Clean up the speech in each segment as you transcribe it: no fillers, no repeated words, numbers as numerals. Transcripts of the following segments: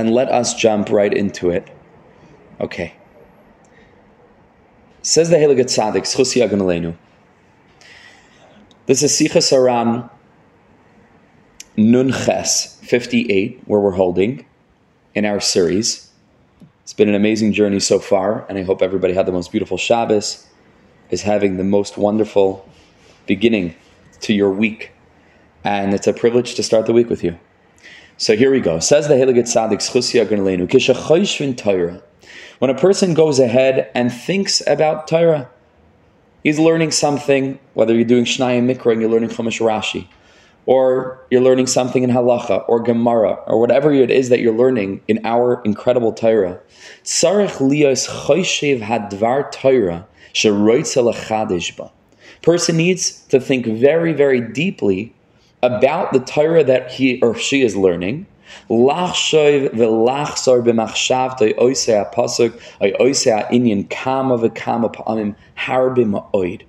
and let us jump right into it. Okay. Says the Heilige Tzaddik, Zchus Yagen Aleinu. This is Sichas Aram Nun Ches 58, where we're holding in our series. It's been an amazing journey so far, and I hope everybody had the most beautiful Shabbos, is having the most wonderful beginning to your week. And it's a privilege to start the week with you. So here we go. Says the Heilige Tzaddik, Zchus Yagen Aleinu, Kishachoshvin Torah. When a person goes ahead and thinks about Torah, he's learning something, whether you're doing Shnayim Mikra and you're learning Chumash Rashi, or you're learning something in Halacha or Gemara, or whatever it is that you're learning in our incredible Torah. Tzarech liyos choishev hadvar Torah sheroitzel achadesh ba. Person needs to think very, very deeply about the Torah that he or she is learning. Lachshav velachsar b'machshav toy oisei apasuk ay oisei inyan kama v'kama pa'amim harbim ma'oid.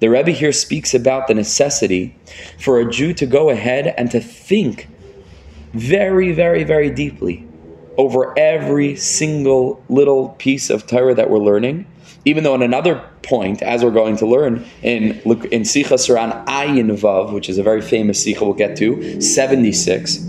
The Rebbe here speaks about the necessity for a Jew to go ahead and to think very, very, very deeply over every single little piece of Torah that we're learning. Even though, in another point, as we're going to learn in Sicha Saran Ayin Vav, which is a very famous Sicha we'll get to, 76.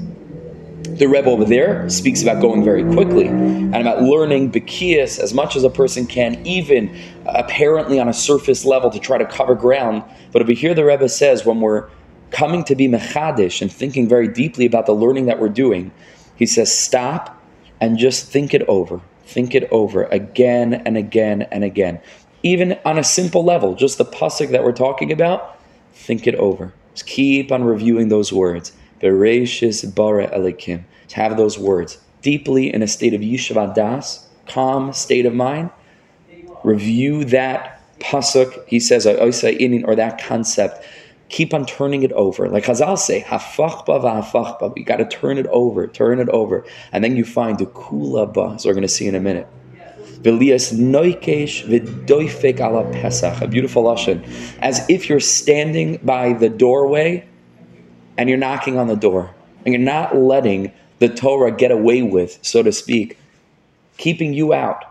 The Rebbe over there speaks about going very quickly and about learning B'kiyas as much as a person can, even apparently on a surface level, to try to cover ground. But over here the Rebbe says, when we're coming to be mechadish and thinking very deeply about the learning that we're doing, he says, stop and just think it over. Think it over again and again and again. Even on a simple level, just the pasuk that we're talking about, think it over. Just keep on reviewing those words. Bereishis bara elikim. To have those words deeply in a state of yeshiva das, calm state of mind. Review that pasuk. He says, or that concept. Keep on turning it over. Like Chazal say, hafachba v'hafachba. You got to turn it over, turn it over, and then you find the kulaba, as we're going to see in a minute. V'lias noikesh v'doifek ala pesach. A beautiful lashon, as if you're standing by the doorway. And you're knocking on the door. And you're not letting the Torah get away with, so to speak, keeping you out.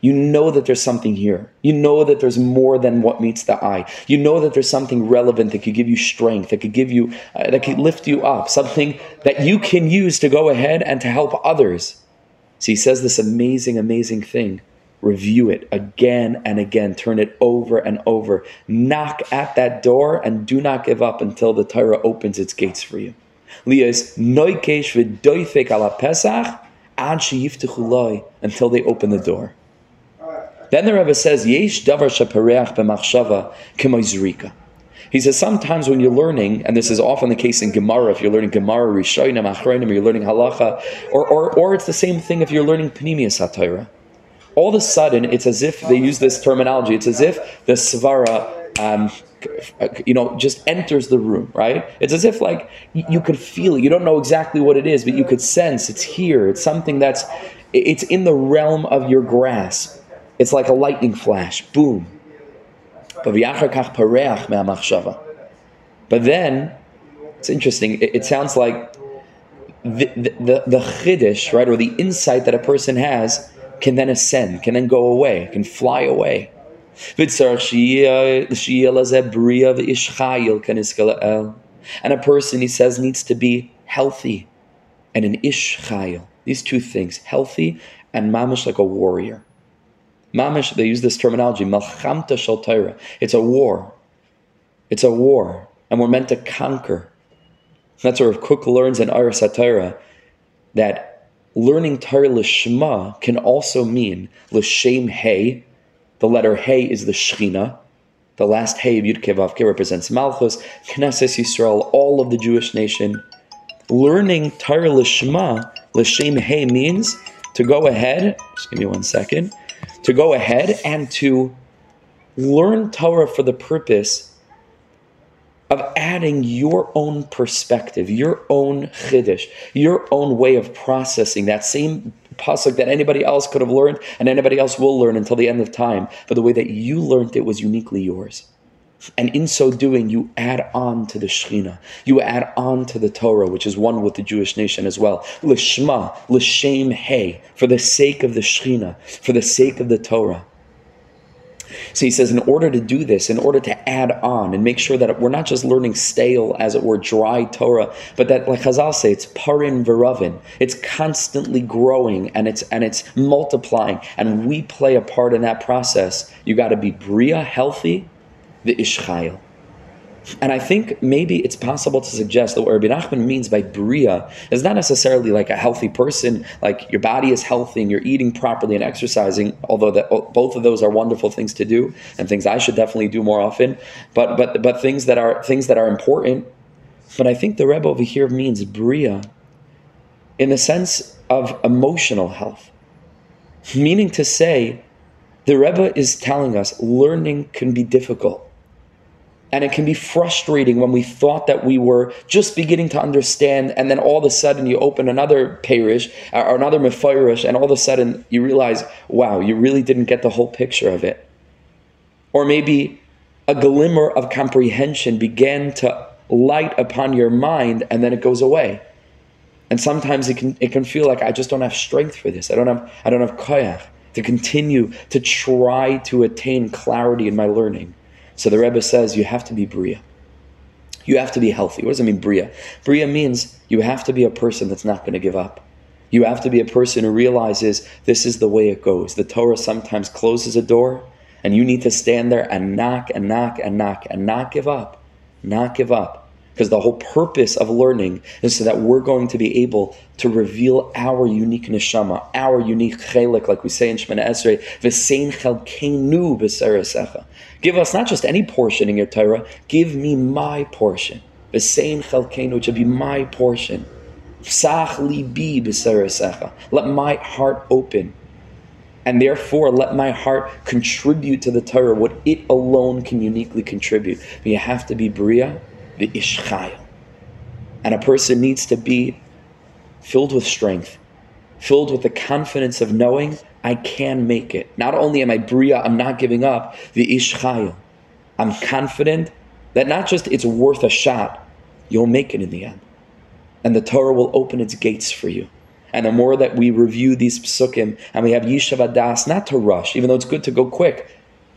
You know that there's something here. You know that there's more than what meets the eye. You know that there's something relevant that could give you strength, that could give you, that could lift you up, something that you can use to go ahead and to help others. So he says this amazing, amazing thing. Review it again and again. Turn it over and over. Knock at that door and do not give up until the Torah opens its gates for you. Until they open the door. Then the Rebbe says, Yesh davar shapareach b'machshava k'mo zrika. He says, sometimes when you're learning, and this is often the case in Gemara, if you're learning Gemara, Rishonim, Achronim, or you're learning Halacha, or it's the same thing if you're learning Pnimiyas HaTorah. All of a sudden, it's as if they use this terminology. It's as if the svara, just enters the room, right? It's as if, like, you could feel it. You don't know exactly what it is, but you could sense it's here. It's something it's in the realm of your grasp. It's like a lightning flash. Boom. But then, it's interesting. It sounds like the chiddush, right, or the insight that a person has can then ascend, can then go away, can fly away. And a person, he says, needs to be healthy and an ish chayil. These two things, healthy and mamish, like a warrior. Mamish, they use this terminology, malchamta shel Torah. It's a war. It's a war. And we're meant to conquer. That's where Cook learns in Aras HaTorah that learning Torah l'shma can also mean l'shem hey. The letter hey is the Shechina. The last hey of Yud Kei Vav Kei represents Malchus, Knesset Yisrael, all of the Jewish nation. Learning Torah l'shma, l'shem hey, means to go ahead, just give me 1 second, to go ahead and to learn Torah for the purpose of adding your own perspective, your own chiddush, your own way of processing that same pasuk that anybody else could have learned and anybody else will learn until the end of time. But the way that you learned it was uniquely yours. And in so doing, you add on to the Shekhinah. You add on to the Torah, which is one with the Jewish nation as well. L'shma, l'shem hey, for the sake of the Shekhinah, for the sake of the Torah. So he says, in order to do this, in order to add on and make sure that we're not just learning stale, as it were, dry Torah, but that, like Chazal say, it's parin v'ravin. It's constantly growing and it's multiplying, and we play a part in that process. You got to be bria, healthy, the ishchayil. And I think maybe it's possible to suggest that what Rabbi Nachman means by bria is not necessarily like a healthy person, like your body is healthy and you're eating properly and exercising, although that both of those are wonderful things to do and things I should definitely do more often, but things that are important. But I think the Rebbe over here means bria in the sense of emotional health, meaning to say the Rebbe is telling us learning can be difficult. And it can be frustrating when we thought that we were just beginning to understand, and then all of a sudden you open another parish or another mefarish, and all of a sudden you realize, wow, you really didn't get the whole picture of it. Or maybe a glimmer of comprehension began to light upon your mind, and then it goes away. And sometimes it can feel like I just don't have strength for this. I don't have koyach to continue to try to attain clarity in my learning. So the Rebbe says you have to be bria. You have to be healthy. What does it mean, bria? Bria means you have to be a person that's not going to give up. You have to be a person who realizes this is the way it goes. The Torah sometimes closes a door, and you need to stand there and knock and knock and knock and not give up. Not give up. Because the whole purpose of learning is so that we're going to be able to reveal our unique neshama, our unique chelik, like we say in Shemana Esrei, v'sein chelkeinu b'seresecha. Give us not just any portion in your Torah, give me my portion. V'sein chelkeinu, which will be my portion. Psach libi b'seresecha. Let my heart open. And therefore, let my heart contribute to the Torah what it alone can uniquely contribute. But you have to be bria, the ishchayil. And a person needs to be filled with strength, filled with the confidence of knowing I can make it. Not only am I bria, I'm not giving up, the ishchayil. I'm confident that not just it's worth a shot, you'll make it in the end. And the Torah will open its gates for you. And the more that we review these psukim, and we have yishuv adas, not to rush, even though it's good to go quick,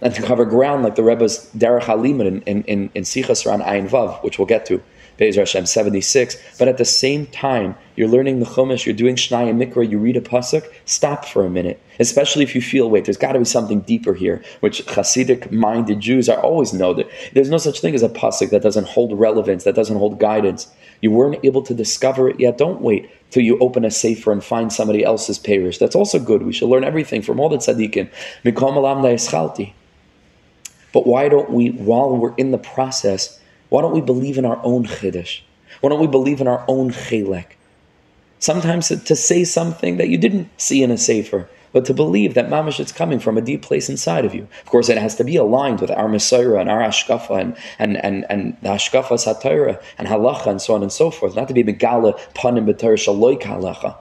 and to cover ground like the Rebbe's Derech HaLimud in Sichas Ran Ayin Vav, which we'll get to, Be'ez Hashem 76. But at the same time, you're learning the Chumash, you're doing Shnaya Mikra, you read a pasuk, stop for a minute. Especially if you feel, wait, there's got to be something deeper here, which Hasidic-minded Jews are always know that there's no such thing as a pasuk that doesn't hold relevance, that doesn't hold guidance. You weren't able to discover it yet. Don't wait till you open a sefer and find somebody else's parish. That's also good. We should learn everything from all the tzaddikim. Mikom alamda eschalti. But why don't we, while we're in the process, why don't we believe in our own chiddush? Why don't we believe in our own chelek? Sometimes to say something that you didn't see in a sefer, but to believe that mamash it's coming from a deep place inside of you. Of course, it has to be aligned with our Mesorah and our Hashkafa and the Hashkafa Satira and Halacha and so on and so forth. Not to be Megala Panim B'Torah Shaloik Halacha.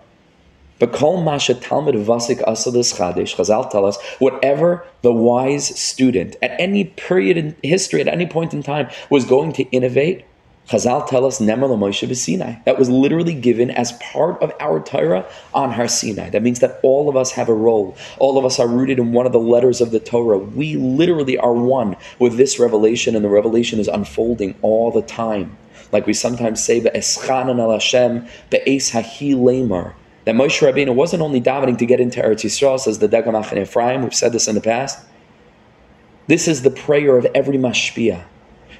But Kol Masha Talmud Vasik Asad Chadesh, Chazal tell us, whatever the wise student at any period in history, at any point in time, was going to innovate, Chazal tell us Nemar LaMoshe B'Sinai. That was literally given as part of our Torah on Har Sinai. That means that all of us have a role. All of us are rooted in one of the letters of the Torah. We literally are one with this revelation, and the revelation is unfolding all the time. Like we sometimes say, Be'eschanan al Hashem, Be'es Hahi Lemar. That Moshe Rabbeinu wasn't only davening to get into Eretz Yisrael, says the Dagon Machane Ephraim, we've said this in the past. This is the prayer of every mashpia.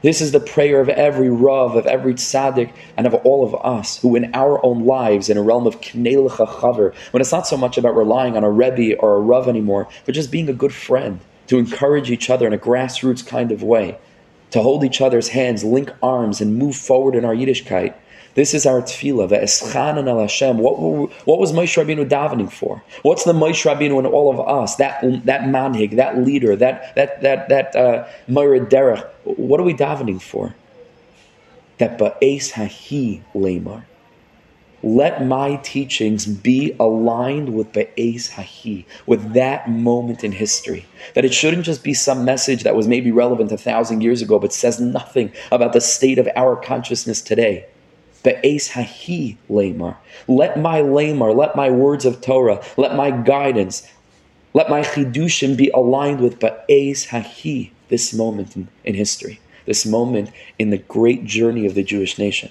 This is the prayer of every Rav, of every tzaddik, and of all of us who in our own lives, in a realm of Knei L'cha Chaver, when it's not so much about relying on a Rebbe or a Rav anymore, but just being a good friend, to encourage each other in a grassroots kind of way, to hold each other's hands, link arms, and move forward in our Yiddishkeit. This is our tefillah, ve'eschanan al Hashem. What was Moshe Rabbeinu davening for? What's the Moshe Rabbeinu in all of us? That manhig, that leader, that Moira Derech. What are we davening for? That ba'es hahi lemar. Let my teachings be aligned with Be'ez Hahi, with that moment in history. That it shouldn't just be some message that was maybe relevant 1,000 years ago, but says nothing about the state of our consciousness today. Be'ez Hahi Lamar. Let my Lamar, let my words of Torah, let my guidance, let my Chidushim be aligned with Be'ez Hahi, this moment in history, this moment in the great journey of the Jewish nation.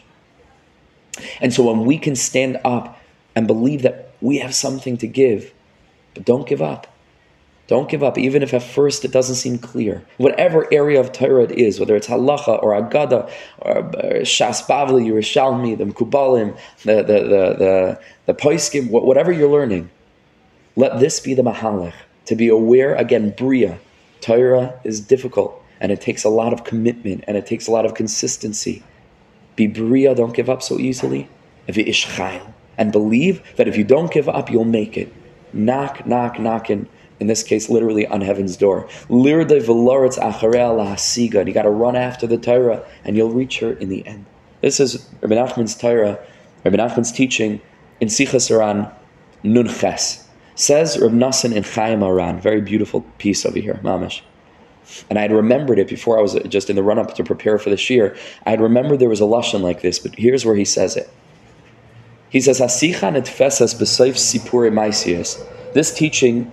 And so when we can stand up and believe that we have something to give, but don't give up. Don't give up, even if at first it doesn't seem clear. Whatever area of Torah it is, whether it's Halacha or Agada or Shas Bavli, Yerushalmi, the Mekubalim, the Poskim, whatever you're learning, let this be the Mahalach, to be aware, again, Bria. Torah is difficult, and it takes a lot of commitment, and it takes a lot of consistency. Be Bria, don't give up so easily. And believe that if you don't give up, you'll make it. Knock, knock, knock, in this case, literally on heaven's door. You got to run after the Torah, and you'll reach her in the end. This is Rabbi Nachman's Torah, Rabbi Nachman's teaching in Sichas Aran, Nun Ches. Says Reb Nassim in Chaim Aran, very beautiful piece over here, Mamash. And I had remembered it before I was just in the run-up to prepare for this year. I had remembered there was a lashon like this, but here's where he says it. He says, "Hasicha netfesas b'soif sipurei ma'asiyos." This teaching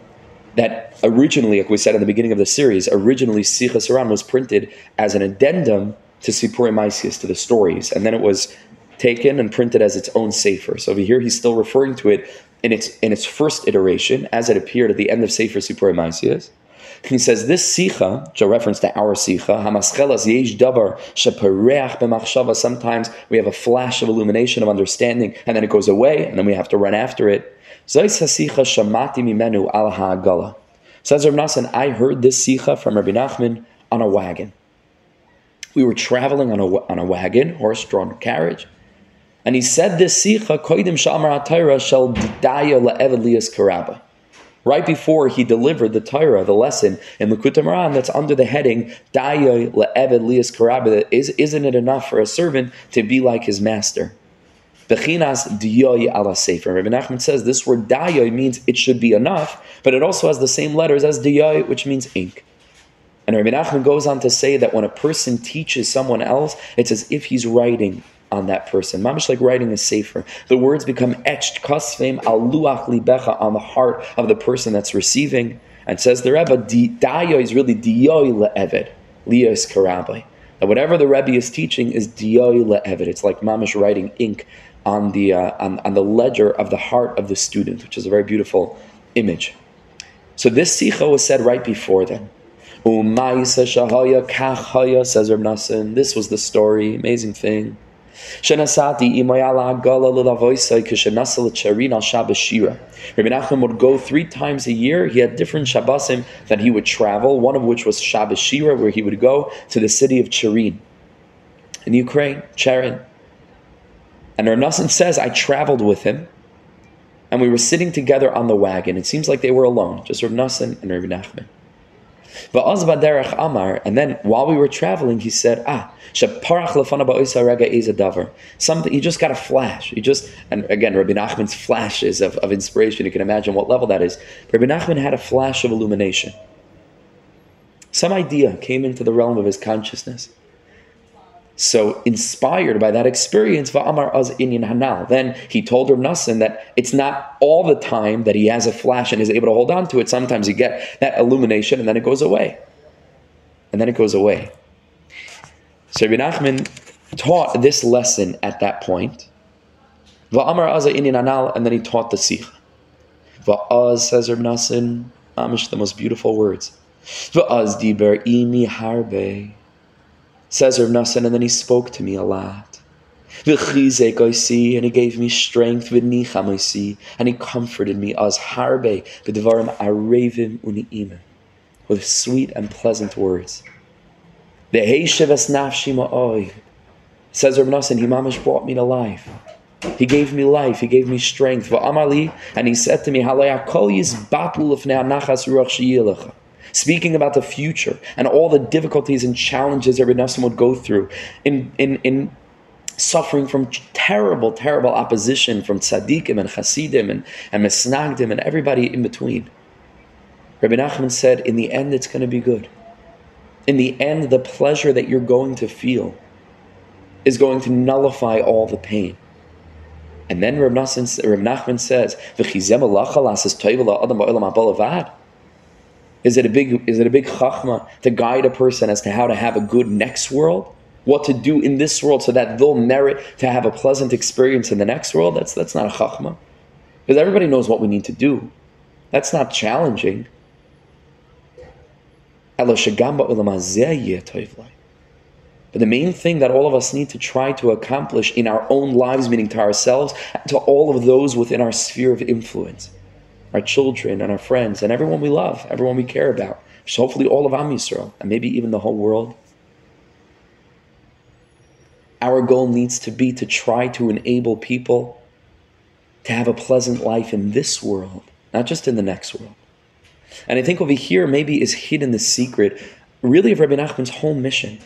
that originally, like we said in the beginning of the series, originally Sichas Aran was printed as an addendum to Sipurei Ma'asiyos, to the stories, and then it was taken and printed as its own sefer. So over here, he's still referring to it in its first iteration, as it appeared at the end of Sefer Sipurei Ma'asiyos. He says, this sicha, which is a reference to our sicha, Hamaschelas yesh davar shepareach b'machshava. Sometimes we have a flash of illumination, of understanding, and then it goes away, and then we have to run after it. Zois hasicha shamati mimenu al ha'agala. Says Reb Nassim, I heard this sicha from Rabbi Nachman on a wagon. We were traveling on a wagon, horse-drawn carriage, and he said this sicha, koidim sha'amar ha'Torah shel didaya le'eved liyas karaba. Right before he delivered the Torah, the lesson in Likutei Maharan, that's under the heading "Dayoi le'eved liyas karaba." Isn't it enough for a servant to be like his master? Bechinas diyoi ala sefer. Rabbi Nachman says this word "dayoi" means it should be enough, but it also has the same letters as "diyoi," which means ink. And Rabbi Nachman goes on to say that when a person teaches someone else, it's as if he's writing on that person. Mamish like writing a sefer. The words become etched, kasfeim al luach libecha, on the heart of the person that's receiving. And says the Rebbe, dayo is really diyoi le'eved, liyos karabai. And whatever the Rebbe is teaching is diyoi le'eved. It's like mamish writing ink on the ledger of the heart of the student, which is a very beautiful image. So this sicha was said right before then. Says Reb Nassim, this was the story, amazing thing. Rabbi Nachman would go 3 times a year. He had different Shabbosim that he would travel, one of which was Shabbos Shira, where he would go to the city of Cherin in Ukraine, Cherin. And Reb Nassim says, I traveled with him, and we were sitting together on the wagon. It seems like they were alone, just Reb Nassim and Reb Nachman. And then while we were traveling, he said, something, he just got a flash. And again, Rabbi Nachman's flashes of inspiration, you can imagine what level that is. Rabbi Nachman had a flash of illumination. Some idea came into the realm of his consciousness. So inspired by that experience, then he told Reb Nassim that it's not all the time that he has a flash and is able to hold on to it. Sometimes you get that illumination and then it goes away. So Rabbi Nachman taught this lesson at that point. And then he taught the Sikh. Va'az, says Reb Nassim, Amish, the most beautiful words. Va'az diber imi harbe. Says Reb Nassim, and then he spoke to me a lot. And he gave me strength, and he comforted me with sweet and pleasant words. Says Reb Nassim, he mamish brought me to life. He gave me life, he gave me strength. And he said to me, speaking about the future and all the difficulties and challenges that Reb Nassim would go through in suffering from terrible, terrible opposition from tzaddikim and chasidim and mesnagdim and everybody in between. Rabbi Nachman said, in the end, it's going to be good. In the end, the pleasure that you're going to feel is going to nullify all the pain. And then Rabbi Nachman says, Is it a big chachma to guide a person as to how to have a good next world? What to do in this world so that they'll merit to have a pleasant experience in the next world? That's not a chachma. Because everybody knows what we need to do. That's not challenging. But the main thing that all of us need to try to accomplish in our own lives, meaning to ourselves, to all of those within our sphere of influence, our children and our friends and everyone we love, everyone we care about, so hopefully all of Am Yisrael and maybe even the whole world. Our goal needs to be to try to enable people to have a pleasant life in this world, not just in the next world. And I think over here maybe is hidden the secret, really, of Rabbi Nachman's whole mission,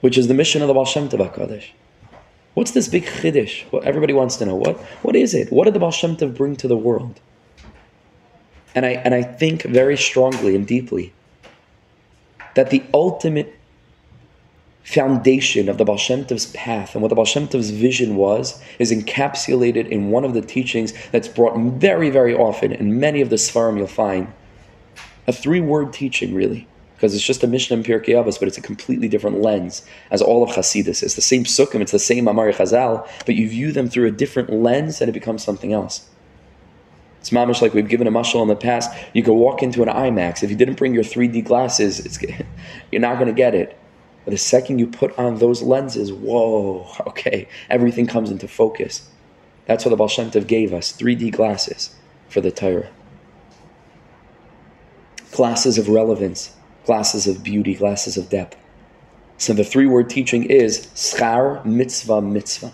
which is the mission of the Baal Shem Tov HaKadosh. What's this big chiddush? Well, everybody wants to know, what is it? What did the Baal Shem Tov bring to the world? And I think very strongly and deeply that the ultimate foundation of the Baal Shem Tov's path and what the Baal Shem Tov's vision was is encapsulated in one of the teachings that's brought very, very often in many of the Sfarim you'll find. A three-word teaching, really, because it's just a Mishnah in Pirkei Avos, but it's a completely different lens as all of Hasidus. It's the same Sukkim, it's the same Amari Chazal, but you view them through a different lens and it becomes something else. It's mamish like we've given a mashal in the past. You could walk into an IMAX. If you didn't bring your 3D glasses, you're not going to get it. But the second you put on those lenses, whoa, okay, everything comes into focus. That's what the Baal Shem Tov gave us, 3D glasses for the Torah. Glasses of relevance, glasses of beauty, glasses of depth. So the three-word teaching is schar, mitzvah, mitzvah,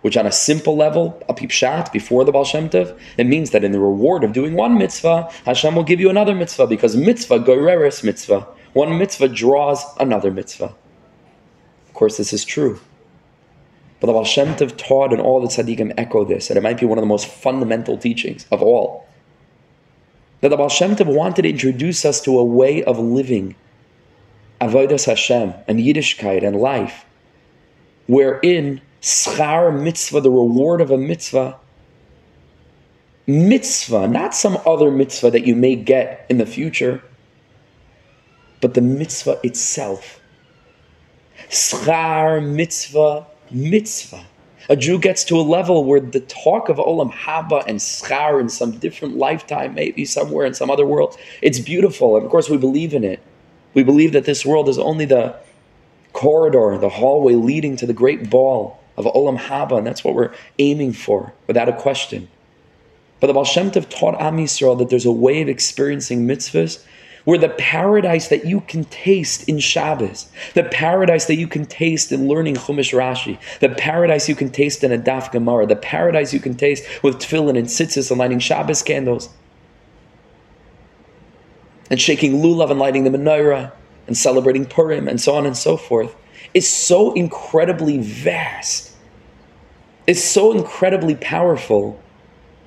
which on a simple level, a pipshat before the Baal Shem Tov, it means that in the reward of doing one mitzvah, Hashem will give you another mitzvah, because mitzvah, goreres mitzvah. One mitzvah draws another mitzvah. Of course, this is true. But the Baal Shem Tov taught, and all the tzaddikim echo this, and it might be one of the most fundamental teachings of all, that the Baal Shem Tov wanted to introduce us to a way of living, avodas Hashem, and Yiddishkeit, and life, wherein schar mitzvah, the reward of a mitzvah. Mitzvah, not some other mitzvah that you may get in the future, but the mitzvah itself. Schar mitzvah, mitzvah. A Jew gets to a level where the talk of Olam Haba and schar in some different lifetime, maybe somewhere in some other world, it's beautiful. And of course, we believe in it. We believe that this world is only the corridor, the hallway leading to the great ball of Olam Haba, and that's what we're aiming for, without a question. But the Baal Shem Tov taught Am Yisrael that there's a way of experiencing mitzvahs where the paradise that you can taste in Shabbos, the paradise that you can taste in learning Chumash Rashi, the paradise you can taste in a Daf Gemara, the paradise you can taste with tefillin and tzitzis and lighting Shabbos candles, and shaking lulav and lighting the menorah, and celebrating Purim, and so on and so forth, is so incredibly vast, is so incredibly powerful,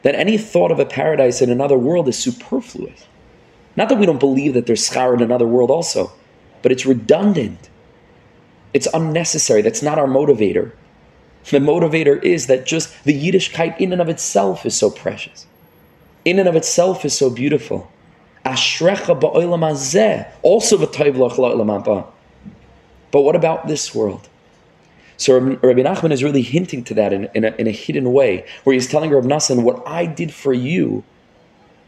that any thought of a paradise in another world is superfluous. Not that we don't believe that there's schar in another world also, but it's redundant. It's unnecessary. That's not our motivator. The motivator is that just the Yiddishkeit in and of itself is so precious. In and of itself is so beautiful. Ashrecha ba'olam hazeh, also v'tov lach la'olam haba. But what about this world? So Rabbi Nachman is really hinting to that in a hidden way, where he's telling Rabbi Nachman, what I did for you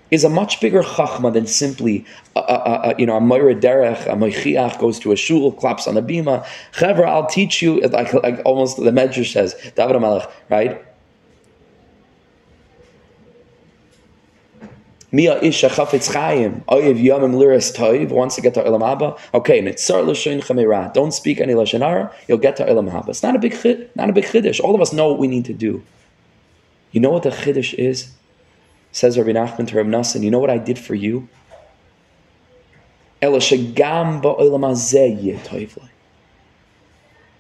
is a much bigger chachma than simply a moira derech, a moichiach goes to a shul, claps on the bima. Chevra, I'll teach you, like almost the Medrash says, David HaMelech, right? Mia isha chafetz chayim, oyev yamim liras toiv, wants to get to Olam Haba. Okay, nitzar l'shein chamira, don't speak any lashon hara, you'll get to Olam Haba. It's not a big chiddush. All of us know what we need to do. You know what the chiddush is? Says Rabbi Nachman to Rabbi Nachman, you know what I did for you? Ela shegam ba'olam hazeh yeh toiv lai.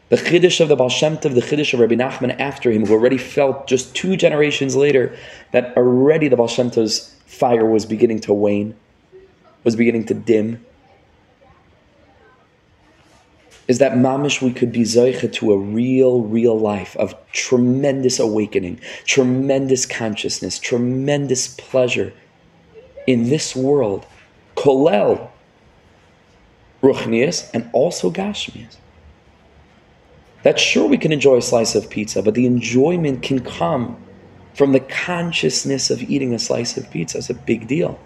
The Chiddush of the Baal Shem Tov, the Chiddush of Rabbi Nachman after him, who already felt just 2 generations later that already the Baal Shem Tov's fire was beginning to wane, was beginning to dim, is that mamish we could be zoicha to a real life of tremendous awakening, tremendous consciousness, tremendous pleasure in this world, kolel ruchnias and also gashmias. That sure we can enjoy a slice of pizza, but the enjoyment can come from the consciousness of eating a slice of pizza. It's a big deal.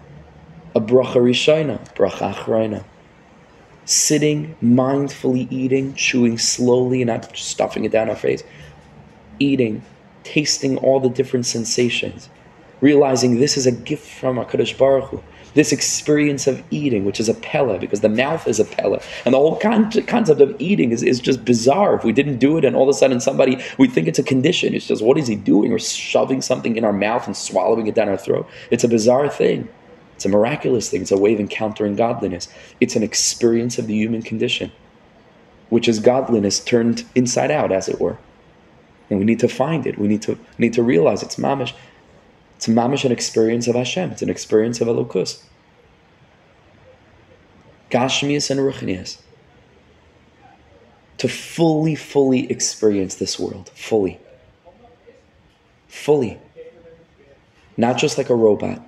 A bracha rishayna, bracha achrayna. Sitting, mindfully eating, chewing slowly, not stuffing it down our face. Eating, tasting all the different sensations. Realizing this is a gift from HaKadosh Baruch Hu. This experience of eating, which is a pella, because the mouth is a pella. And the whole concept of eating is just bizarre. If we didn't do it and all of a sudden somebody, we think it's a condition. It's just, what is he doing? We're shoving something in our mouth and swallowing it down our throat. It's a bizarre thing. It's a miraculous thing. It's a way of encountering godliness. It's an experience of the human condition, which is godliness turned inside out, as it were. And we need to find it. We need to realize it's mamish. It's mamish, an experience of Hashem. It's an experience of Elokus. Gashmias and Ruchnias. To fully experience this world. Fully. Not just like a robot,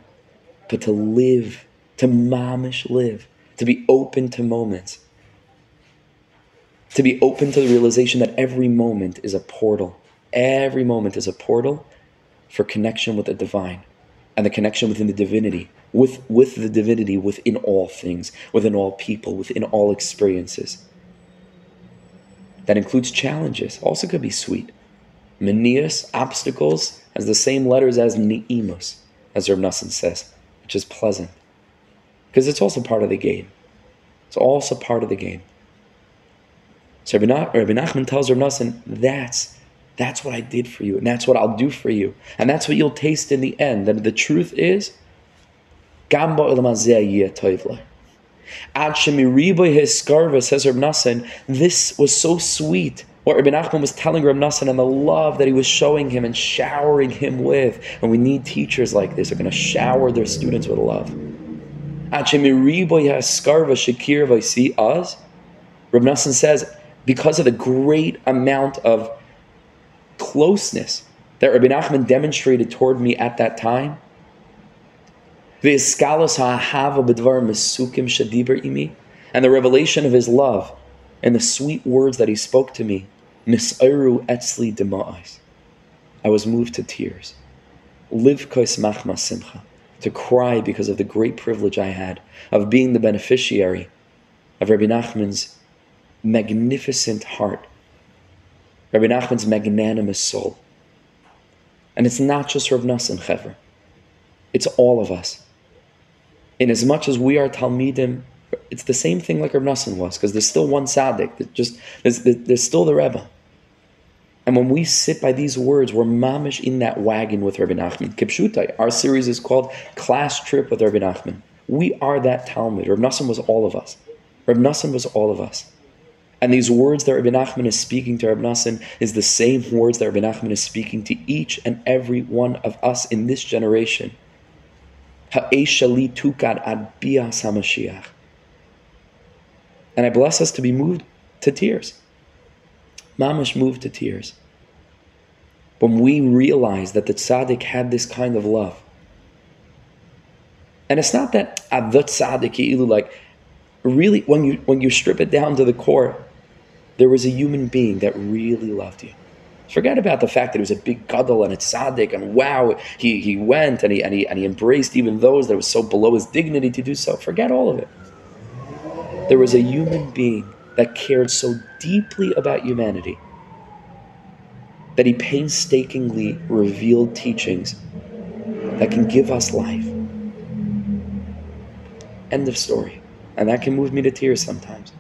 but to live, to mamish live, to be open to moments, to be open to the realization that every moment is a portal. Every moment is a portal for connection with the divine and the connection within the divinity, with the divinity within all things, within all people, within all experiences. That includes challenges, also could be sweet. Manias, obstacles, has the same letters as ni'imus, as Reb Nassim says, which is pleasant, because it's also part of the game. It's also part of the game. So Rabbi Nachman tells Reb Nassim, that's what I did for you, and that's what I'll do for you, and that's what you'll taste in the end. And the truth is, Gam ba'olam hazeh yeh tov lo. Ad shemiriboy hiskarva, says Reb Nassim, this was so sweet. What Rabbi Nachman was telling Reb Nassim and the love that he was showing him and showering him with. And we need teachers like this who are going to shower their students with love. Reb Nassim says, because of the great amount of closeness that Rabbi Nachman demonstrated toward me at that time, and the revelation of his love and the sweet words that he spoke to me, Nis'ayru etzli dema'ais. I was moved to tears. Livkos machmas simcha. To cry because of the great privilege I had of being the beneficiary of Rabbi Nachman's magnificent heart, Rabbi Nachman's magnanimous soul. And it's not just Reb Nassim Chever. It's all of us. In as much as we are Talmidim, it's the same thing like Reb Nassim was, because there's still one tzaddik. There's still the Rebbe. And when we sit by these words, we're mamish in that wagon with Rabbi Nachman. Kipshutai. Our series is called Class Trip with Rabbi Nachman. We are that Talmud. Reb Nassim was all of us. Reb Nassim was all of us. And these words that Rabbi Nachman is speaking to Reb Nassim is the same words that Rabbi Nachman is speaking to each and every one of us in this generation. Ha'eshali tukad ad bias HaMashiach. And I bless us to be moved to tears. Mamish moved to tears. When we realize that the tzaddik had this kind of love. And it's not that the tzaddik, like, really, when you strip it down to the core, there was a human being that really loved you. Forget about the fact that he was a big gadol and a tzaddik, and wow, he went and he embraced even those that was so below his dignity to do so. Forget all of it. There was a human being that cared so deeply about humanity that he painstakingly revealed teachings that can give us life. End of story. And that can move me to tears sometimes.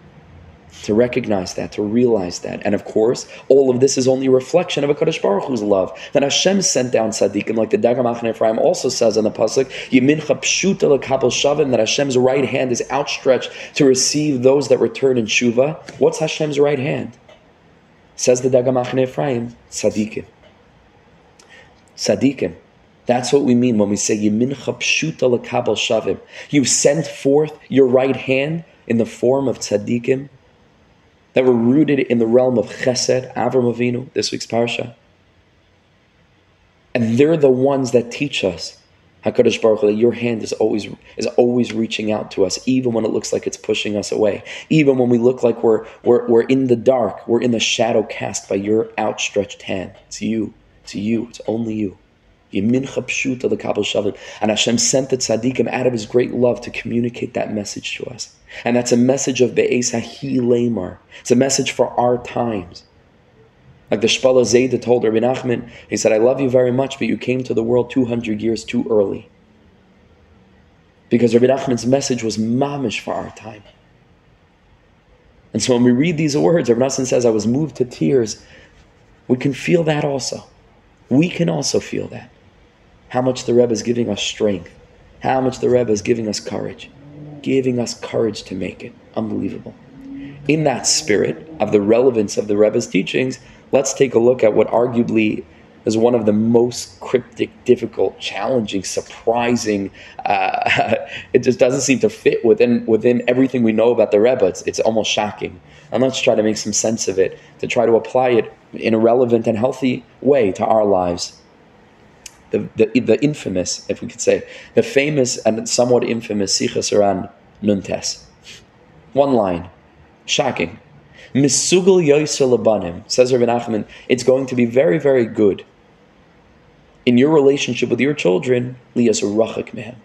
To recognize that, to realize that. And of course, all of this is only a reflection of HaKadosh Baruch Hu's love. That Hashem sent down tzaddikim, like the Dag HaMachane Ephraim also says in the pasuk, Yemincha pshuta lekabel shavim, that Hashem's right hand is outstretched to receive those that return in tshuva. What's Hashem's right hand? Says the Dagan Machne Ephraim, tzadikim. Tzadikim. That's what we mean when we say Yemincha Pshuta L'Kabal Shavim. You sent forth your right hand in the form of tzadikim that were rooted in the realm of Chesed, Avram Avinu, this week's parsha. And they're the ones that teach us, HaKadosh Baruch Hu, that your hand is always reaching out to us, even when it looks like it's pushing us away, even when we look like we're in the dark, we're in the shadow cast by your outstretched hand. It's you. It's you. It's only you. Yemincha Pshuta L'Kabal Shavim. And Hashem sent the tzaddikim out of His great love to communicate that message to us. And that's a message of Be'ez Hahi Leimar. It's a message for our times. Like the Shpala Zayda told Rabbi Nachman, he said, I love you very much, but you came to the world 200 years too early. Because Rabbi Nachman's message was mamish for our time. And so when we read these words, Rabbi Nachman says, I was moved to tears. We can feel that also. We can also feel that. How much the Rebbe is giving us strength. How much the Rebbe is giving us courage. Giving us courage to make it. Unbelievable. In that spirit of the relevance of the Rebbe's teachings, let's take a look at what arguably is one of the most cryptic, difficult, challenging, surprising. It just doesn't seem to fit within everything we know about the Rebbe. It's almost shocking. And let's try to make some sense of it, to try to apply it in a relevant and healthy way to our lives. The infamous, if we could say, the famous and somewhat infamous Sichas Aran Nuntes. One line, shocking. Misugal Yosel Abanim, says Rabbi Nachman, it's going to be very, very good in your relationship with your children, Lias Rachak Mehem,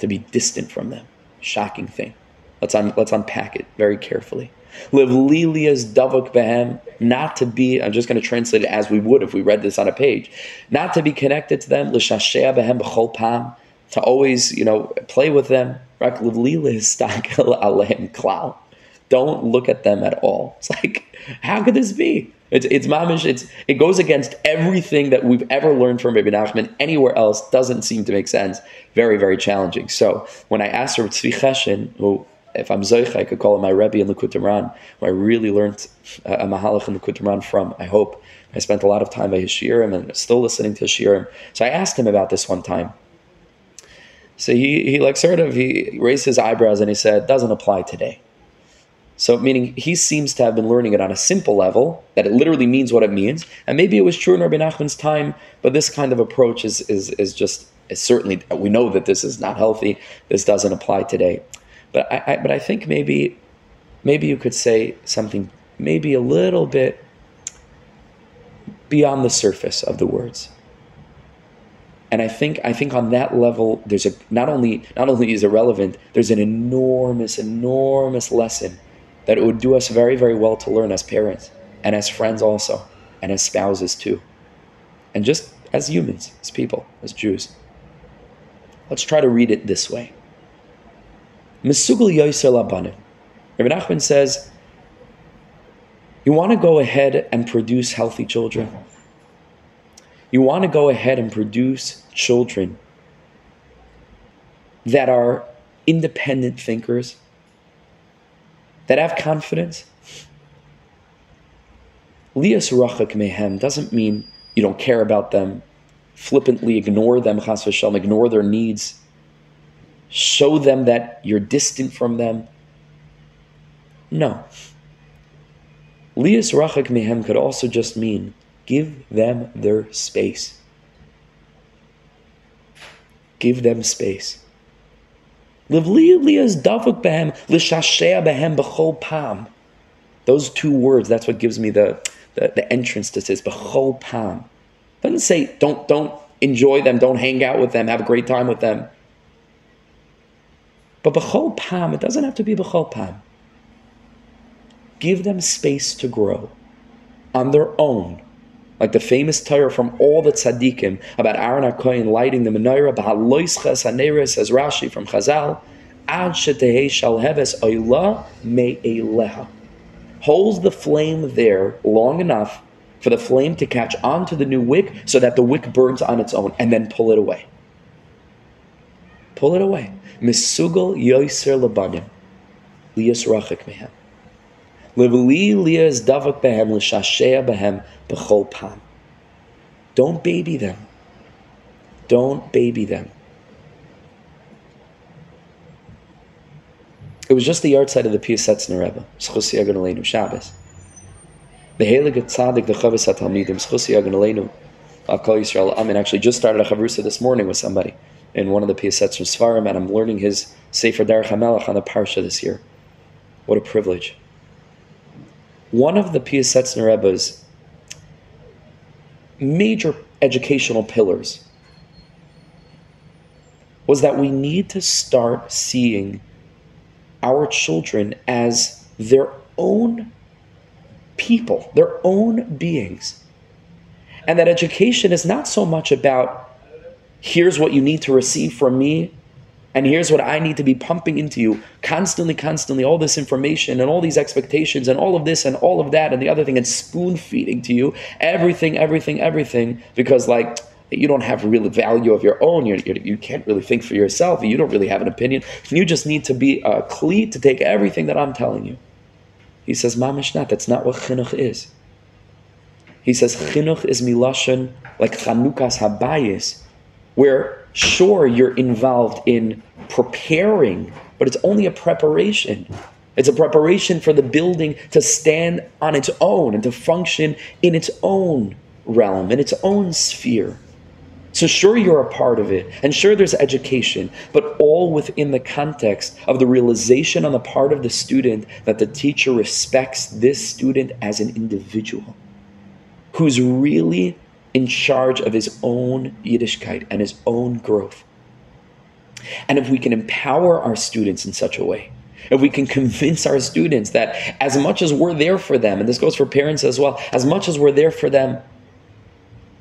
to be distant from them. Shocking thing. Let's unpack it very carefully. Live Lilias Davak Behem, not to be, I'm just going to translate it as we would if we read this on a page, not to be connected to them, Lishashea Behem B'chol Pam, to always, play with them. Rak Liv Lilias Stakel Alehem Klal. Don't look at them at all. It's like, how could this be? It's mamish. It goes against everything that we've ever learned from Rabbi Nachman. Anywhere else doesn't seem to make sense. Very, very challenging. So when I asked Rabbi Tzvi Cheshen, who, if I'm Zoich, I could call him my Rebbe in Likut Imran, who I really learned a Mahalach in Likut Imran from, I hope. I spent a lot of time by his shiurim and still listening to his shiurim. So I asked him about this one time. So he raised his eyebrows and he said, doesn't apply today. So meaning he seems to have been learning it on a simple level, that it literally means what it means. And maybe it was true in Rabbi Nachman's time, but this kind of approach is certainly, we know that this is not healthy. This doesn't apply today. But I think maybe you could say something maybe a little bit beyond the surface of the words. And I think on that level, there's not only is it relevant, there's an enormous, enormous lesson that it would do us very, very well to learn as parents, and as friends also, and as spouses too, and just as humans, as people, as Jews. Let's try to read it this way. Mesugel Yosel Abanim. Rabbi Nachman says, you want to go ahead and produce healthy children? You want to go ahead and produce children that are independent thinkers, that have confidence? Lias rachak mehem doesn't mean you don't care about them, flippantly ignore them, chas v'shalom, ignore their needs, show them that you're distant from them. No. Lias rachak mehem could also just mean give them their space. Give them space. Those two words, that's what gives me the entrance to this. B'chol pam. Doesn't say don't enjoy them, don't hang out with them, have a great time with them. But b'chol pam, it doesn't have to be b'chol pam. Give them space to grow on their own. Like the famous Torah from all the tzaddikim about Aaron HaKohen lighting the menorah, b'haloisches haneres, says Rashi from Chazal, ad shetehei shalheves oila me'eleha. Holds the flame there long enough for the flame to catch onto the new wick so that the wick burns on its own, and then pull it away. Pull it away. Misugol yoyser labanim, liyas rachik mehem. Don't baby them. Don't baby them. It was just the yard side of the Pia Setzner Rebbe, Zchus Yagan Aleinu, Shabbos. The Heilige Tzaddik, the Chavos HaTalmidim, Zchus Yagan Aleinu, Kol Yisrael Amen. Actually, just started a Chavrusa this morning with somebody in one of the Pia Setzner Svarim, and I'm learning his Sefer Derech HaMelech on the Parsha this year. What a privilege. One of the Pia Setzner Rebbe's major educational pillars was that we need to start seeing our children as their own people, their own beings. And that education is not so much about, here's what you need to receive from me, and here's what I need to be pumping into you, constantly, all this information, and all these expectations, and all of this, and all of that, and the other thing, and spoon feeding to you, everything, because like, you don't have real value of your own. You can't really think for yourself. You don't really have an opinion. You just need to be a cleat to take everything that I'm telling you. He says, mamish not. That's not what chinuch is. He says, chinuch is milashon, like chanukas habayis, where sure you're involved in preparing, but it's only a preparation. It's a preparation for the building to stand on its own and to function in its own realm, in its own sphere. So sure, you're a part of it, and sure, there's education, but all within the context of the realization on the part of the student that the teacher respects this student as an individual who's really in charge of his own Yiddishkeit and his own growth. And if we can empower our students in such a way, if we can convince our students that as much as we're there for them, and this goes for parents as well, as much as we're there for them,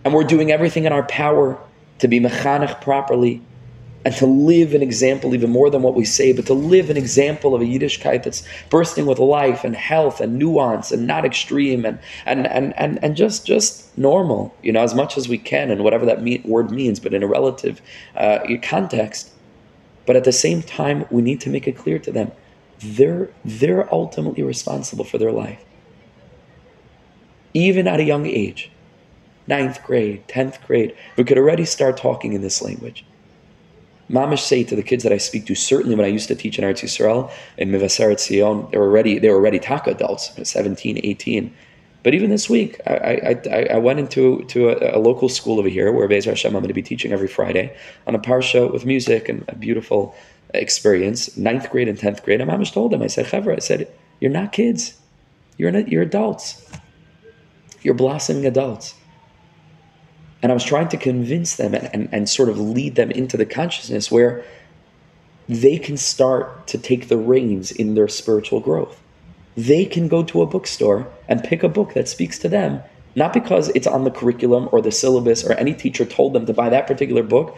and we're doing everything in our power to be mechanech properly and to live an example, even more than what we say, but to live an example of a Yiddishkeit that's bursting with life and health and nuance and not extreme and just normal, you know, as much as we can, and whatever that word means, but in a relative context. But at the same time, we need to make it clear to them, they're ultimately responsible for their life. Even at a young age, 9th grade, 10th grade, we could already start talking in this language. Mamish say to the kids that I speak to, certainly when I used to teach in Eretz Yisrael, in Mivaseret Zion, they were already taka adults, 17, 18. But even this week, I went into a local school over here where Be'ez Hashem I'm going to be teaching every Friday on a parsha with music, and a beautiful experience, 9th grade and 10th grade. And Mamish told them, I said, Chevra, I said, you're not kids. You're adults. You're blossoming adults. And I was trying to convince them and sort of lead them into the consciousness where they can start to take the reins in their spiritual growth. They can go to a bookstore and pick a book that speaks to them, not because it's on the curriculum or the syllabus or any teacher told them to buy that particular book.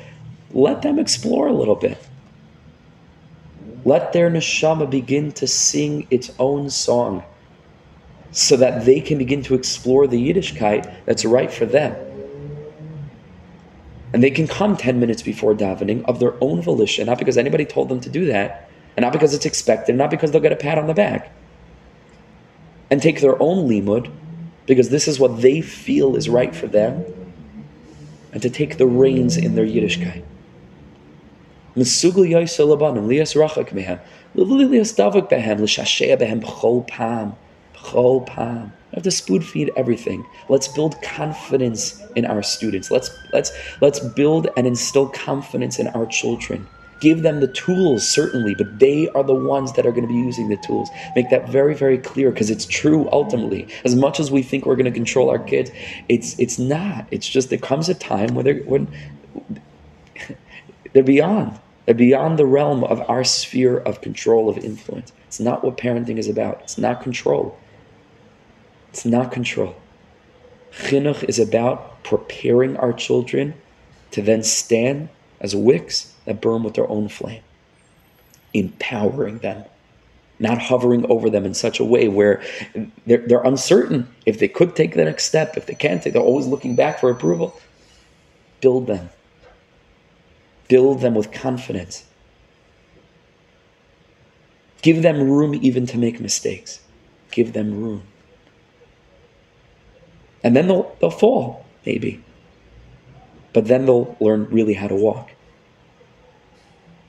Let them explore a little bit. Let their neshama begin to sing its own song so that they can begin to explore the Yiddishkeit that's right for them. And they can come 10 minutes before davening of their own volition, not because anybody told them to do that, and not because it's expected, and not because they'll get a pat on the back. And take their own limud, because this is what they feel is right for them, and to take the reins in their Yiddishkeit. I have to spoon feed everything. Let's build confidence in our students. Let's build and instill confidence in our children. Give them the tools, certainly, but they are the ones that are going to be using the tools. Make that very, very clear, because it's true ultimately. As much as we think we're going to control our kids, it's not. It's just there comes a time when they're beyond. They're beyond the realm of our sphere of control, of influence. It's not what parenting is about. It's not control. It's not control. Chinuch is about preparing our children to then stand as wicks that burn with their own flame. Empowering them. Not hovering over them in such a way where they're uncertain if they could take the next step, if they can't take, they're always looking back for approval. Build them. Build them with confidence. Give them room even to make mistakes. Give them room. And then they'll fall, maybe. But then they'll learn really how to walk.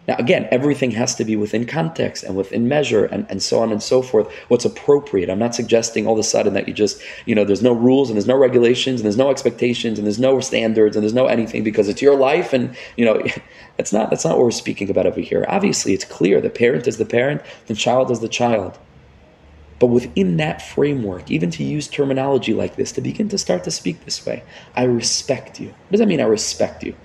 Now, again, everything has to be within context and within measure and so on and so forth, what's appropriate. I'm not suggesting all of a sudden that you just, there's no rules and there's no regulations and there's no expectations and there's no standards and there's no anything because it's your life and, that's not what we're speaking about over here. Obviously, it's clear. The parent is the parent, the child is the child. But within that framework, even to use terminology like this, to begin to start to speak this way, I respect you. What does that mean, I respect you? It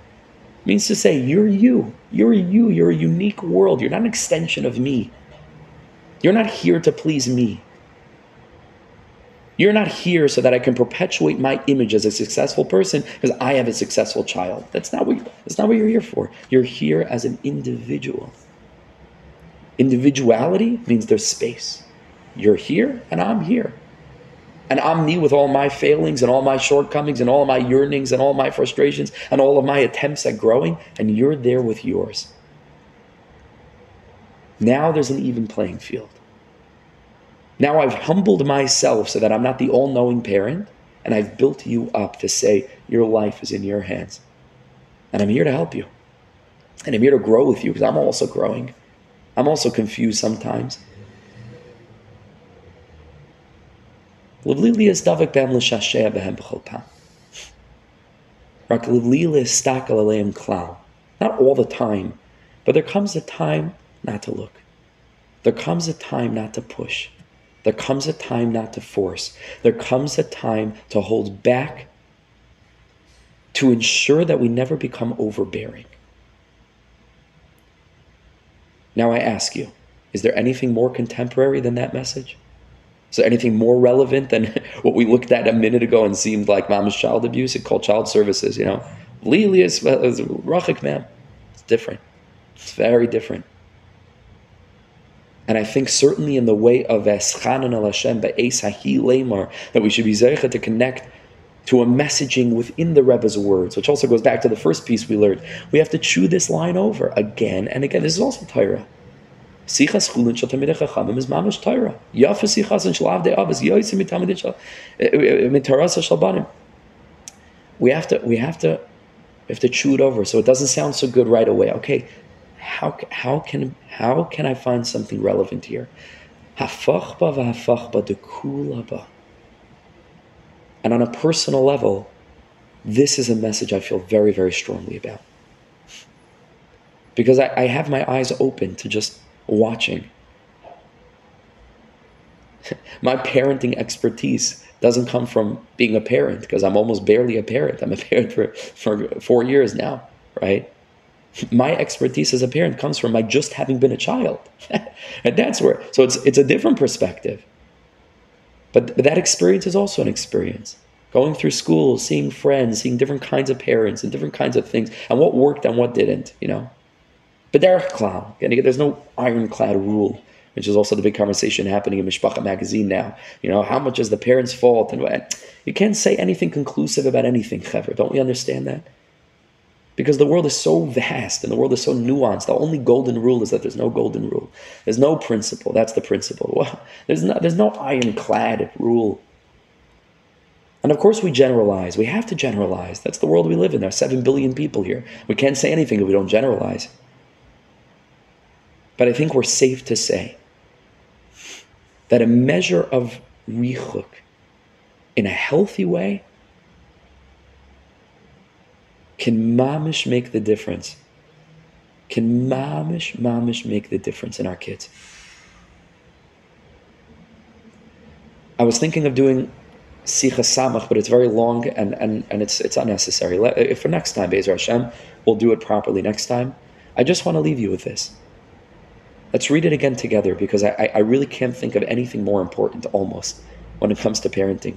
means to say, you're you, you're a unique world, you're not an extension of me. You're not here to please me. You're not here so that I can perpetuate my image as a successful person because I have a successful child. That's not what you're here for. You're here as an individual. Individuality means there's space. You're here and I'm here. And I'm me with all my failings and all my shortcomings and all my yearnings and all my frustrations and all of my attempts at growing, and you're there with yours. Now there's an even playing field. Now I've humbled myself so that I'm not the all-knowing parent, and I've built you up to say your life is in your hands. And I'm here to help you. And I'm here to grow with you because I'm also growing. I'm also confused sometimes. Not all the time, but there comes a time not to look. There comes a time not to push. There comes a time not to force. There comes a time to hold back to ensure that we never become overbearing. Now I ask you, is there anything more contemporary than that message? Is there anything more relevant than what we looked at a minute ago and seemed like mama's child abuse? It called child services, Lilius, Rachik, ma'am. It's different. It's very different. And I think certainly in the way of Eschanan al Hashem Be'es Hahi Lemar, that we should be zeicha to connect to a messaging within the Rebbe's words, which also goes back to the first piece we learned. We have to chew this line over again and again. This is also Torah. We have to chew it over so it doesn't sound so good right away. Okay, how can I find something relevant here? And on a personal level, this is a message I feel very, very strongly about. Because I have my eyes open to just watching. My parenting expertise doesn't come from being a parent, because I'm almost barely a parent. I'm a parent for 4 years now, right? My expertise as a parent comes from my just having been a child. And that's where, so it's a different perspective. But that experience is also an experience. Going through school, seeing friends, seeing different kinds of parents and different kinds of things, and what worked and what didn't, But there's no ironclad rule, which is also the big conversation happening in Mishpacha magazine now. How much is the parents' fault? And you can't say anything conclusive about anything, Hever. Don't we understand that? Because the world is so vast and the world is so nuanced. The only golden rule is that there's no golden rule. There's no principle. That's the principle. Well, there's no ironclad rule. And of course we generalize. We have to generalize. That's the world we live in. There are 7 billion people here. We can't say anything if we don't generalize. But I think we're safe to say that a measure of richuk in a healthy way can mamish make the difference. Can mamish make the difference in our kids. I was thinking of doing Sicha Samach, but it's very long and it's unnecessary. For next time, Be'ezer Hashem, we'll do it properly next time. I just want to leave you with this. Let's read it again together because I really can't think of anything more important almost when it comes to parenting.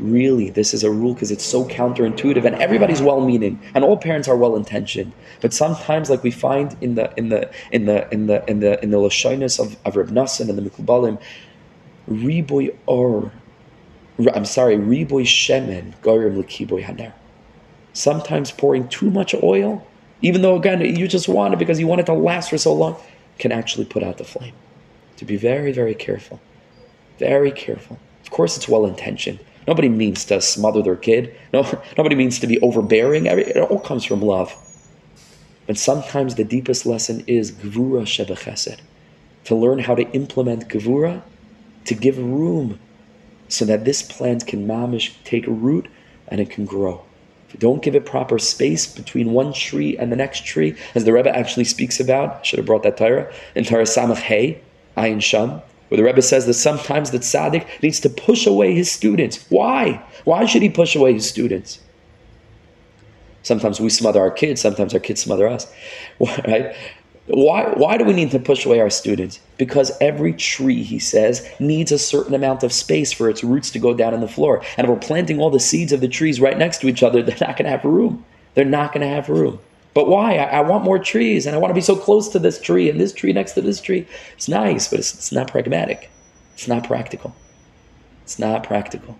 Really, this is a rule because it's so counterintuitive and everybody's well-meaning and all parents are well-intentioned. But sometimes, like we find in the Lashonos of Reb Nassim and the Mikubalim, Riboy Shemen Goyrim L'Kiboy Haner. Sometimes pouring too much oil, even though again you just want it because you want it to last for so long, can actually put out the flame. To be very, very careful. Very careful. Of course it's well-intentioned. Nobody means to smother their kid. Nobody means to be overbearing. It all comes from love. But sometimes the deepest lesson is gevura shebechesed, to learn how to implement gevura, to give room so that this plant can mamish take root and it can grow. If you don't give it proper space between one tree and the next tree, as the Rebbe actually speaks about, I should have brought that Torah, in Torah Samach Hey, Ayin Sham, where the Rebbe says that sometimes the tzaddik needs to push away his students. Why? Why should he push away his students? Sometimes we smother our kids, sometimes our kids smother us. Right? Why do we need to push away our students? Because every tree, he says, needs a certain amount of space for its roots to go down in the floor. And if we're planting all the seeds of the trees right next to each other, they're not going to have room. They're not going to have room. But why? I want more trees, and I want to be so close to this tree, and this tree next to this tree. It's nice, but it's not pragmatic. It's not practical. It's not practical.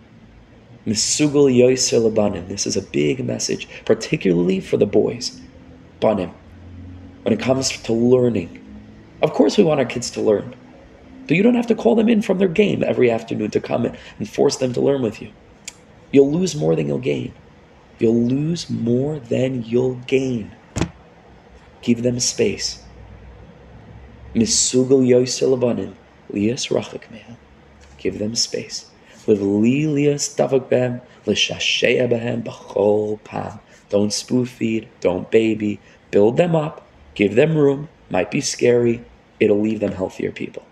Misugal yoyser lebanim. This is a big message, particularly for the boys. Banim. When it comes to learning, of course we want our kids to learn, but you don't have to call them in from their game every afternoon to come and force them to learn with you. You'll lose more than you'll gain. You'll lose more than you'll gain. Give them space. Misugal yoyser lebanim lias rachik mehem. Give them space. Livli lias davak behem l'shashea behem b'chol pam. Don't spoon feed. Don't baby. Build them up. Give them room, might be scary, it'll leave them healthier people.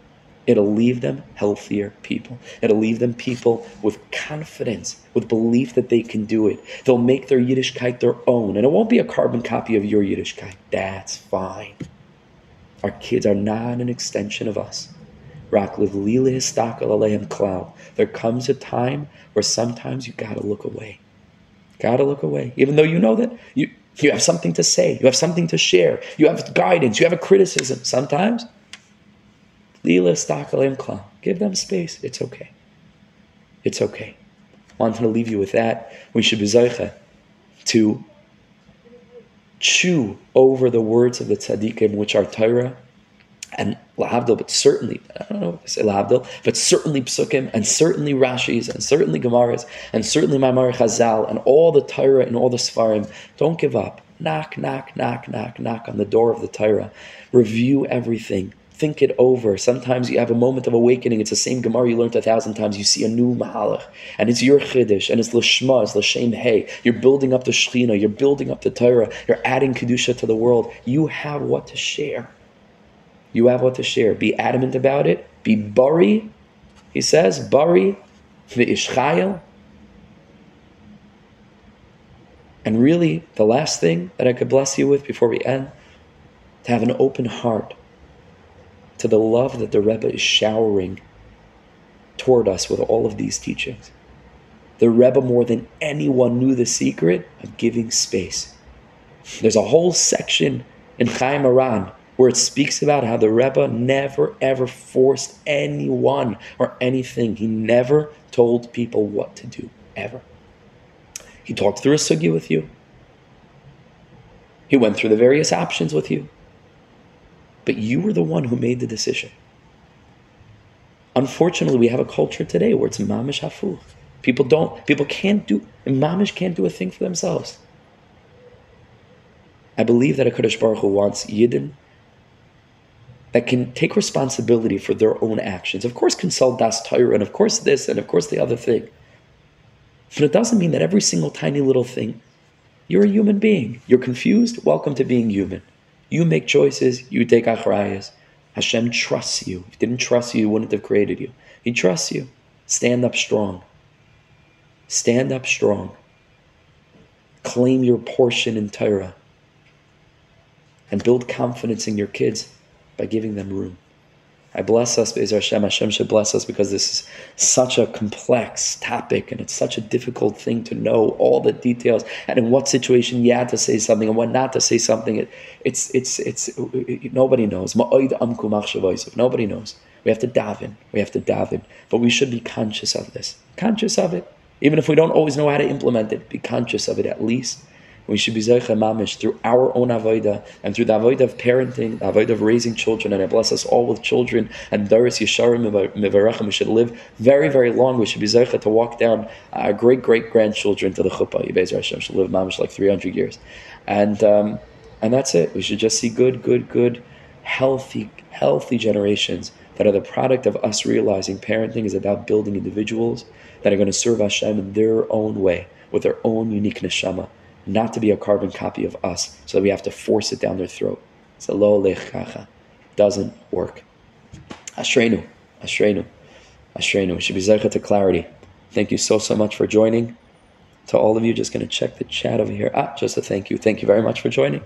It'll leave them healthier people. It'll leave them people with confidence, with belief that they can do it. They'll make their Yiddishkeit their own, and it won't be a carbon copy of your Yiddishkeit. That's fine. Our kids are not an extension of us. There comes a time where sometimes you gotta look away. Gotta look away, even though you know that you have something to say. You have something to share. You have guidance. You have a criticism. Sometimes, give them space. It's okay. It's okay. I wanted to leave you with that. We should be zoche to chew over the words of the tzaddikim, which are Torah and lahabdil, but certainly, I don't know if I say lahabdil, but certainly psukim, and certainly Rashi's, and certainly Gemaras, and certainly Maimar Chazal, and all the Torah and all the Sfarim. Don't give up. Knock, knock, knock, knock, knock on the door of the Torah. Review everything. Think it over. Sometimes you have a moment of awakening. It's the same Gemara you learned 1,000 times. You see a new Mahalach, and it's your Chiddush, and it's L'Shma, it's L'Shem Hey. You're building up the Shechina, you're building up the Torah, you're adding Kedusha to the world. You have what to share. You have what to share. Be adamant about it. Be bari, he says, bari v'ishchayel. And really, the last thing that I could bless you with before we end, to have an open heart to the love that the Rebbe is showering toward us with all of these teachings. The Rebbe, more than anyone, knew the secret of giving space. There's a whole section in Chaim Aran where it speaks about how the Rebbe never, ever forced anyone or anything. He never told people what to do, ever. He talked through a sugya with you. He went through the various options with you. But you were the one who made the decision. Unfortunately, we have a culture today where it's mamish hafuch. Mamish can't do a thing for themselves. I believe that HaKadosh Baruch Hu wants Yidden that can take responsibility for their own actions. Of course, consult Das Torah, and of course this, and of course the other thing. But it doesn't mean that every single tiny little thing. You're a human being. You're confused. Welcome to being human. You make choices. You take achrayas. Hashem trusts you. If He didn't trust you, He wouldn't have created you. He trusts you. Stand up strong. Stand up strong. Claim your portion in Torah. And build confidence in your kids by giving them room. I bless us, Be'ez Hashem. Hashem should bless us, because this is such a complex topic, and it's such a difficult thing to know all the details, and in what situation you had to say something and when not to say something. Nobody knows. Nobody knows. We have to daven. We have to daven. But we should be conscious of this. Conscious of it. Even if we don't always know how to implement it, be conscious of it at least. We should be zeicha mamish through our own avodah and through the avodah of parenting, the avodah of raising children, and I bless us all with children and daris yesharim mevarachim. We should live very, very long. We should be zeicha to walk down our great, great grandchildren to the chuppah. Yibez Hashem should live mamish like 300 years, and that's it. We should just see good, healthy generations that are the product of us realizing parenting is about building individuals that are going to serve Hashem in their own way, with their own unique neshama, not to be a carbon copy of us, so that we have to force it down their throat. It's a lo lech kacha. Doesn't work. Ashreinu. We should be zeicha to clarity. Thank you so much for joining. To all of you, just going to check the chat over here. Just a thank you. Thank you very much for joining.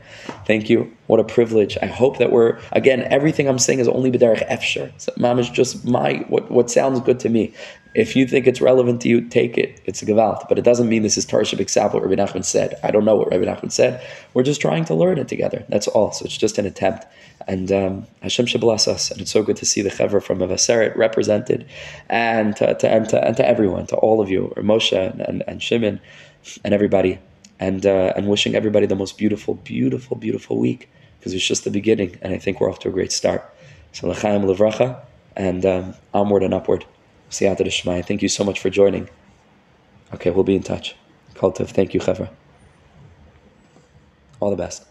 Thank you. What a privilege. I hope that we're, again, everything I'm saying is only b'derech efshar. So, Mom, is just what sounds good to me. If you think it's relevant to you, take it. It's a gevalt. But it doesn't mean this is Tarsha B'Ksav, what Rabbi Nachman said. I don't know what Rabbi Nachman said. We're just trying to learn it together. That's all. So it's just an attempt. And Hashem should bless us. And it's so good to see the Chevra from Mevaseret represented. And to everyone, to all of you, or Moshe and Shimon and everybody. And wishing everybody the most beautiful week. Because it's just the beginning. And I think we're off to a great start. So l'chaim l'vracha. And onward and upward. Siyata D'Shmaya. Thank you so much for joining. Okay, we'll be in touch. Kol tov. Thank you, Chevra. All the best.